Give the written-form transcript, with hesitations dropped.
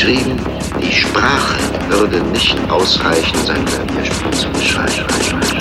geschrieben, die Sprache würde nicht ausreichen, sein Widerspruch zu beschreiben.